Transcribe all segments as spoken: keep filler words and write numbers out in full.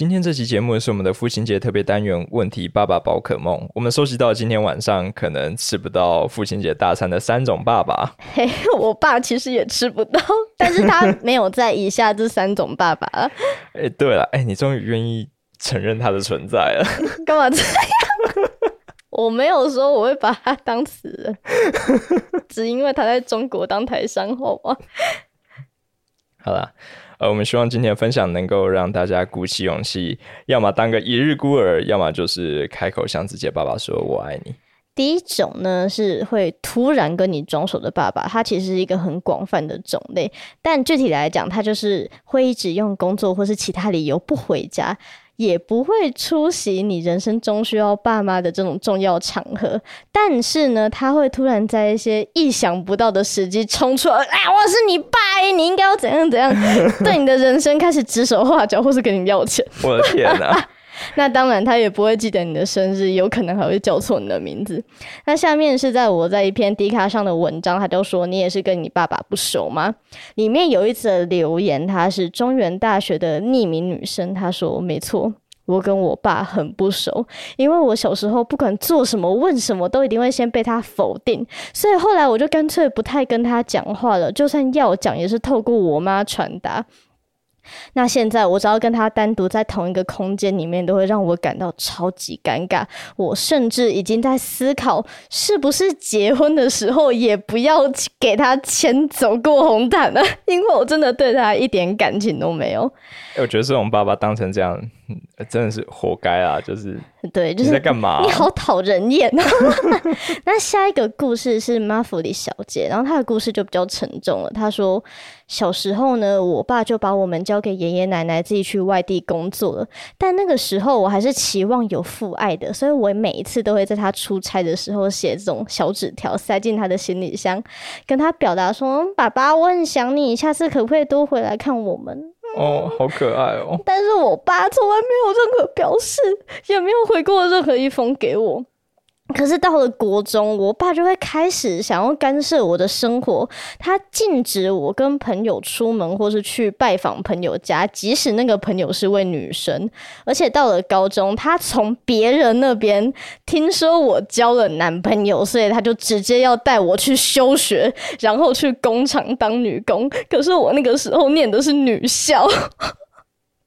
今天这期节目是我们的父亲节特别单元问题爸爸宝可梦，我们收集到今天晚上可能吃不到父亲节大餐的三种爸爸。嘿，我爸其实也吃不到，但是他没有在以下这三种爸爸、欸、对了、欸、你终于愿意承认他的存在了。干嘛这样？我没有说我会把他当死人，只因为他在中国当台商后啊。好啦，呃，我们希望今天的分享能够让大家鼓起勇气，要么当个一日孤儿，要么就是开口向自己的爸爸说我爱你。第一种呢是会突然跟你装熟的爸爸，他其实是一个很广泛的种类，但具体来讲，他就是会一直用工作或是其他理由不回家，也不会出席你人生中需要爸妈的这种重要场合，但是呢，他会突然在一些意想不到的时机冲出来，哎，我是你爸，你应该要怎样怎样，对你的人生开始指手画脚，或是跟你要钱。我的天啊！那当然他也不会记得你的生日，有可能还会叫错你的名字。那下面是在我在一篇 Dcard 上的文章，他就说你也是跟你爸爸不熟吗？里面有一则留言，他是中原大学的匿名女生，她说没错，我跟我爸很不熟，因为我小时候不管做什么问什么都一定会先被他否定，所以后来我就干脆不太跟他讲话了，就算要讲也是透过我妈传达。那现在我只要跟他单独在同一个空间里面，都会让我感到超级尴尬，我甚至已经在思考是不是结婚的时候也不要给他牵走过红毯了，因为我真的对他一点感情都没有、欸、我觉得这种爸爸当成这样真的是活该啦，就是对，就是你在干嘛、啊？你好讨人厌、啊。那下一个故事是马弗里小姐，然后她的故事就比较沉重了。她说，小时候呢，我爸就把我们交给爷爷奶奶自己去外地工作了。但那个时候我还是期望有父爱的，所以我每一次都会在他出差的时候写这种小纸条塞进他的行李箱，跟他表达说：“爸爸，我很想你，下次可不可以多回来看我们？”哦，好可爱哦！但是我爸从来没有任何表示，也没有回过任何一封给我。可是到了国中，我爸就会开始想要干涉我的生活，他禁止我跟朋友出门或是去拜访朋友家，即使那个朋友是位女生。而且到了高中，他从别人那边听说我交了男朋友，所以他就直接要带我去休学，然后去工厂当女工。可是我那个时候念的是女校。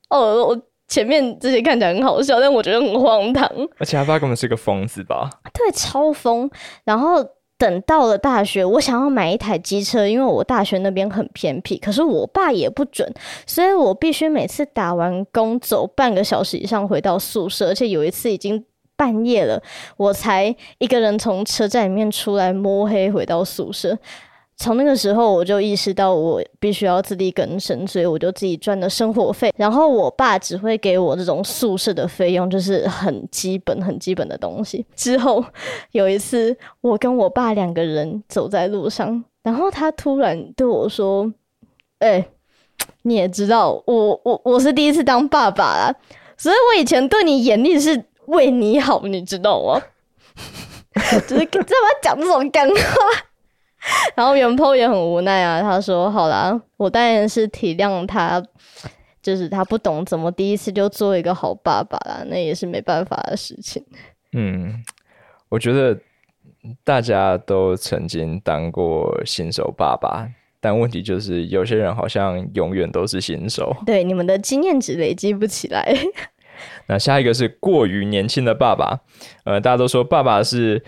哦，我前面这些看起来很好笑，但我觉得很荒唐。而且他爸根本是个疯子吧？对，超疯。然后等到了大学，我想要买一台机车，因为我大学那边很偏僻，可是我爸也不准，所以我必须每次打完工走半个小时以上回到宿舍。而且有一次已经半夜了，我才一个人从车站里面出来，摸黑回到宿舍。从那个时候我就意识到我必须要自力更生，所以我就自己赚了生活费，然后我爸只会给我这种宿舍的费用，就是很基本很基本的东西。之后有一次我跟我爸两个人走在路上，然后他突然对我说，哎、欸，你也知道我我我是第一次当爸爸啦，所以我以前对你严厉是为你好，你知道吗？就是干嘛讲这种干话。然后元P O也很无奈啊，他说好啦，我当然是体谅他，就是他不懂怎么第一次就做一个好爸爸啦，那也是没办法的事情。嗯，我觉得大家都曾经当过新手爸爸，但问题就是有些人好像永远都是新手。对，你们的经验值累积不起来。那下一个是过于年轻的爸爸，呃，大家都说爸爸是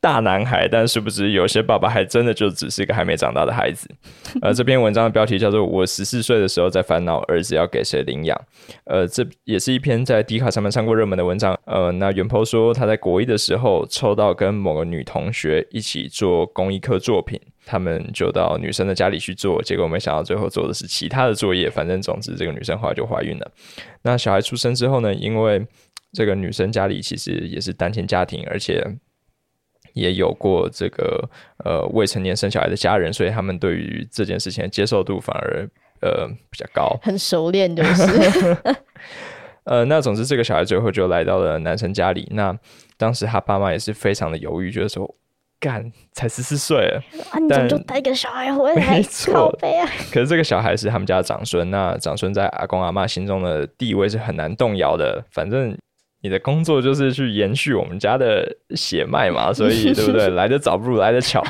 大男孩，但殊不知有些爸爸还真的就只是一个还没长大的孩子。呃，这篇文章的标题叫做我十四岁的时候在烦恼儿子要给谁领养。呃，这也是一篇在 Dcard 上面上过热门的文章。呃，那元P O说他在国一的时候抽到跟某个女同学一起做工艺课作品，他们就到女生的家里去做，结果没想到最后做的是其他的作业。反正总之这个女生后来就怀孕了。那小孩出生之后呢，因为这个女生家里其实也是单亲家庭，而且也有过这个呃未成年生小孩的家人，所以他们对于这件事情的接受度反而呃比较高，很熟练就是。呃，那总之这个小孩最后就来到了男生家里，那当时他爸妈也是非常的犹豫，就是说干才十四岁啊，你怎么就带一个小孩回来？没错，啊、可是这个小孩是他们家的长孙，那长孙在阿公阿嬷心中的地位是很难动摇的。反正你的工作就是去延续我们家的血脉嘛，所以对不对？来得早不如来得巧。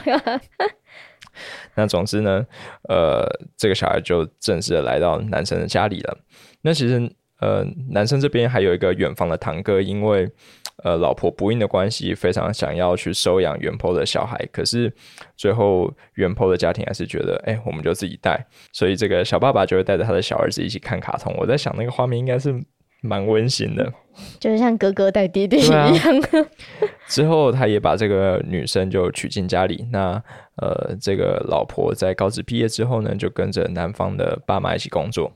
那总之呢，呃，这个小孩就正式的来到男生的家里了。那其实呃，男生这边还有一个远房的堂哥，因为呃，老婆不孕的关系，非常想要去收养原 po 的小孩，可是最后原 po 的家庭还是觉得，哎、欸，我们就自己带，所以这个小爸爸就会带着他的小儿子一起看卡通。我在想，那个画面应该是蛮温馨的，就是像哥哥带弟弟一样。啊、之后，他也把这个女生就娶进家里。那呃，这个老婆在高职毕业之后呢，就跟着男方的爸妈一起工作。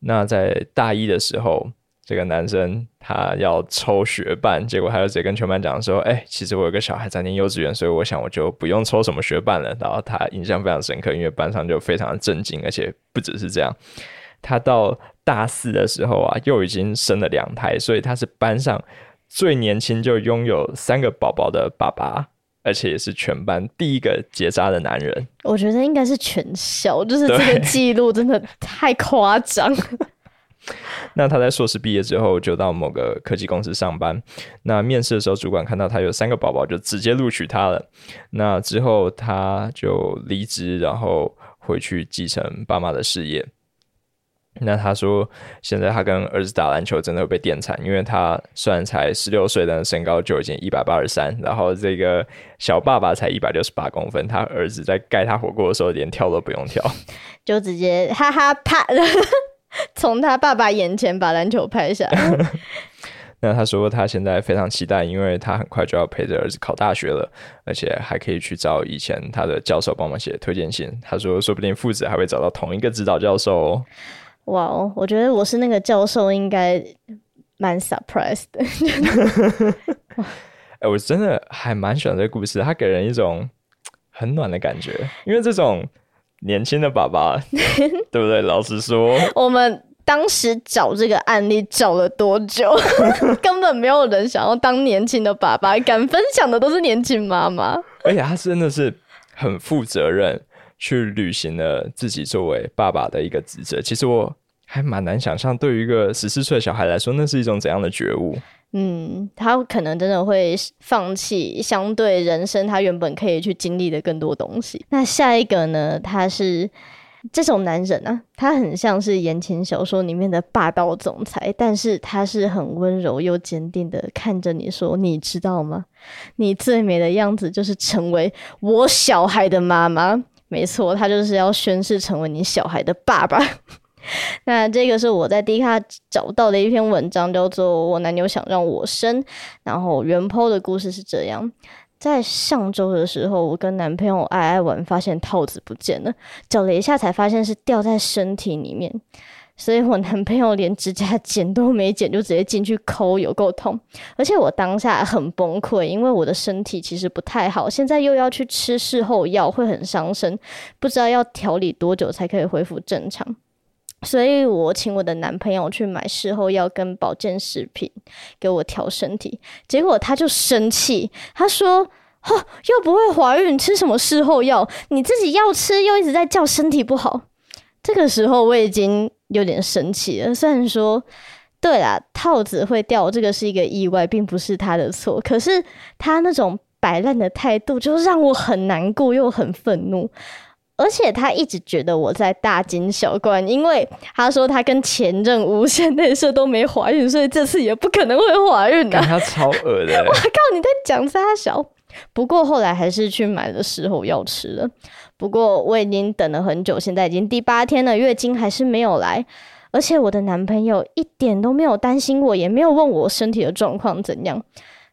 那在大一的时候。这个男生他要抽学伴，结果他就直接跟全班讲说：“哎、欸，其实我有个小孩在念幼稚园，所以我想我就不用抽什么学伴了。”然后他印象非常深刻，因为班上就非常的震惊，而且不只是这样，他到大四的时候啊，又已经生了两胎，所以他是班上最年轻就拥有三个宝宝的爸爸。而且也是全班第一个结扎的男人。我觉得应该是全校，就是这个记录真的太夸张了。那他在硕士毕业之后就到某个科技公司上班，那面试的时候主管看到他有三个宝宝就直接录取他了。那之后他就离职，然后回去继承爸妈的事业。那他说现在他跟儿子打篮球真的会被电惨，因为他虽然才十六岁，但身高就已经一百八十三，然后这个小爸爸才一百六十八公分，他儿子在盖他火锅的时候连跳都不用跳，就直接哈哈啪从他爸爸眼前把篮球拍下来。那他说他现在非常期待，因为他很快就要陪着儿子考大学了，而且还可以去找以前他的教授帮忙写推荐信。他说说不定父子还会找到同一个指导教授哦。哇哦，我觉得我是那个教授应该蛮 surprise 的。、欸、我真的还蛮喜欢这个故事，他给人一种很暖的感觉，因为这种年轻的爸爸对不对？老实说我们当时找这个案例找了多久？根本没有人想要当年轻的爸爸，敢分享的都是年轻妈妈。而且他真的是很负责任去履行了自己作为爸爸的一个职责。其实我还蛮难想象对于一个十四岁小孩来说那是一种怎样的觉悟。嗯，他可能真的会放弃相对人生他原本可以去经历的更多东西。那下一个呢，他是这种男人啊，他很像是言情小说里面的霸道总裁，但是他是很温柔又坚定的看着你说，你知道吗，你最美的样子就是成为我小孩的妈妈。没错，他就是要宣誓成为你小孩的爸爸。那这个是我在 Dcard 找到的一篇文章，叫做我男友想让我生，然后原 po 的故事是这样。在上周的时候，我跟男朋友爱爱玩，发现套子不见了，找了一下才发现是掉在身体里面，所以我男朋友连指甲剪都没剪就直接进去抠，有够痛。而且我当下很崩溃，因为我的身体其实不太好，现在又要去吃事后药会很伤身，不知道要调理多久才可以恢复正常，所以我请我的男朋友去买事后药跟保健食品给我调身体。结果他就生气，他说哦，又不会怀孕，吃什么事后药，你自己要吃又一直在叫身体不好。这个时候我已经有点生气了，虽然说对啦，套子会掉这个是一个意外，并不是他的错，可是他那种摆烂的态度就让我很难过又很愤怒。而且他一直觉得我在大惊小怪，因为他说他跟前任无限内射都没怀孕，所以这次也不可能会怀孕啊。他超恶的、欸！我靠，你在讲啥小？不过后来还是去买了事后药吃了。不过我已经等了很久，现在已经第八天了，月经还是没有来。而且我的男朋友一点都没有担心我，也没有问我身体的状况怎样。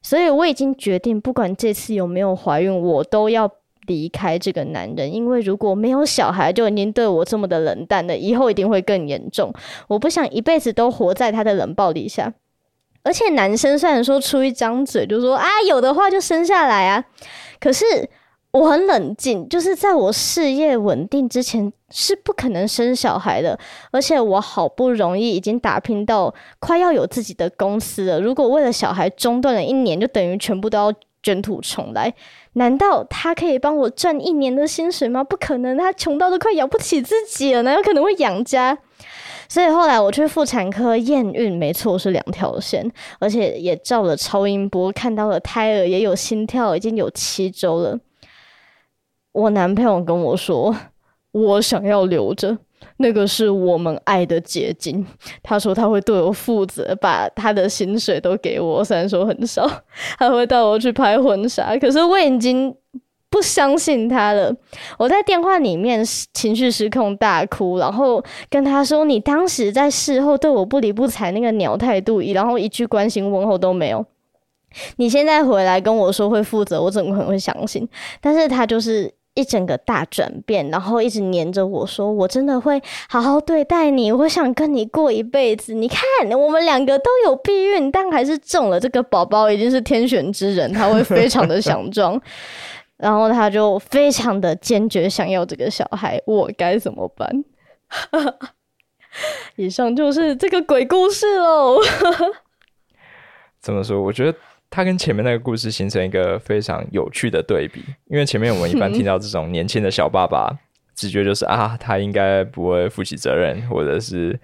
所以我已经决定，不管这次有没有怀孕，我都要离开这个男人，因为如果没有小孩就已经对我这么的冷淡了，以后一定会更严重，我不想一辈子都活在他的冷暴力下。而且男生虽然说出一张嘴就说啊有的话就生下来啊，可是我很冷静，就是在我事业稳定之前是不可能生小孩的，而且我好不容易已经打拼到快要有自己的公司了，如果为了小孩中断了一年，就等于全部都要卷土重来。难道他可以帮我赚一年的薪水吗？不可能，他穷到都快养不起自己了，哪有可能会养家？所以后来我去妇产科验孕，没错，是两条线，而且也照了超音波，看到了胎儿也有心跳，已经有七周了。我男朋友跟我说，我想要留着，那个是我们爱的结晶。他说他会对我负责，把他的薪水都给我，虽然说很少，他会带我去拍婚纱。可是我已经不相信他了。我在电话里面情绪失控大哭，然后跟他说，你当时在事后对我不理不睬那个鸟态度，然后一句关心问候都没有，你现在回来跟我说会负责，我怎么可能会相信？但是他就是一整个大转变，然后一直黏着我说，我真的会好好对待你，我想跟你过一辈子。你看我们两个都有避孕，但还是中了，这个宝宝已经是天选之人，他会非常的想装。然后他就非常的坚决想要这个小孩，我该怎么办？以上就是这个鬼故事喽。怎么说，我觉得他跟前面那个故事形成一个非常有趣的对比，因为前面我们一般听到这种年轻的小爸爸，直觉就是啊，他应该不会负起责任，或者是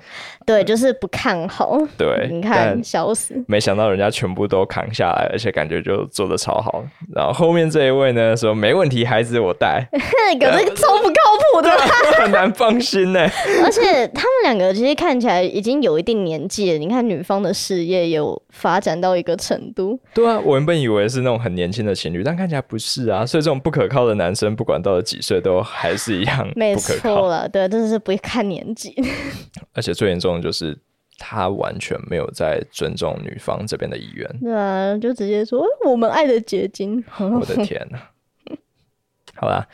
对，就是不看好。对，你看，笑死！没想到人家全部都扛下来，而且感觉就做得超好。然后后面这一位呢，说没问题，孩子我带，可是超不靠谱的，很难放心呢。而且他们两个其实看起来已经有一定年纪了，你看女方的事业有发展到一个程度。对啊，我原本以为是那种很年轻的情侣，但看起来不是啊。所以这种不可靠的男生，不管到了几岁，都还是一样没错了。对，真的是不看年纪。而且最严重的就是，他完全没有在尊重女方这边的意愿。对啊，就直接说我们爱的结晶。我的天哪！好啦，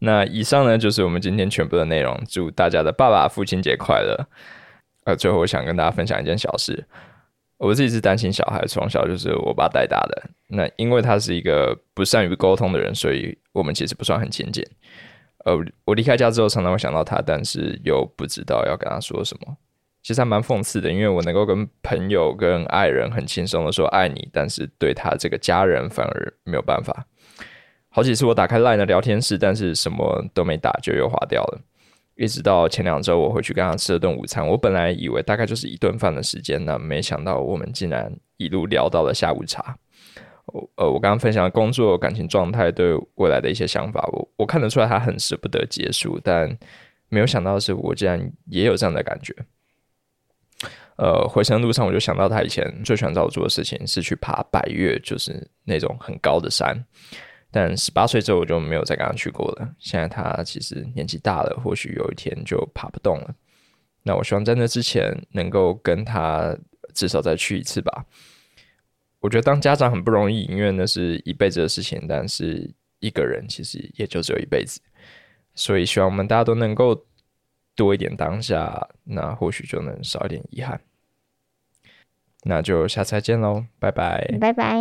那以上呢就是我们今天全部的内容。祝大家的爸爸父亲节快乐！呃，最后我想跟大家分享一件小事。我自己是单亲小孩，从小就是我爸带大的。那因为他是一个不善于沟通的人，所以我们其实不算很亲近。呃，我离开家之后，常常会想到他，但是又不知道要跟他说什么。其实还蛮讽刺的，因为我能够跟朋友、跟爱人很轻松的说爱你，但是对他这个家人反而没有办法。好几次我打开 LINE 的聊天室，但是什么都没打就又滑掉了。一直到前两周我回去跟他吃了顿午餐，我本来以为大概就是一顿饭的时间，那没想到我们竟然一路聊到了下午茶。呃，我刚刚分享的工作、感情状态、对未来的一些想法， 我, 我看得出来他很舍不得结束，但没有想到的是我竟然也有这样的感觉。呃，回程路上我就想到他以前最喜欢找我做的事情是去爬百岳，就是那种很高的山，但十八岁之后我就没有再跟他去过了。现在他其实年纪大了，或许有一天就爬不动了。那我希望在那之前能够跟他至少再去一次吧。我觉得当家长很不容易，因为那是一辈子的事情，但是一个人其实也就只有一辈子，所以希望我们大家都能够多一点当下，那或许就能少一点遗憾。那就下次再见咯，拜拜，拜拜。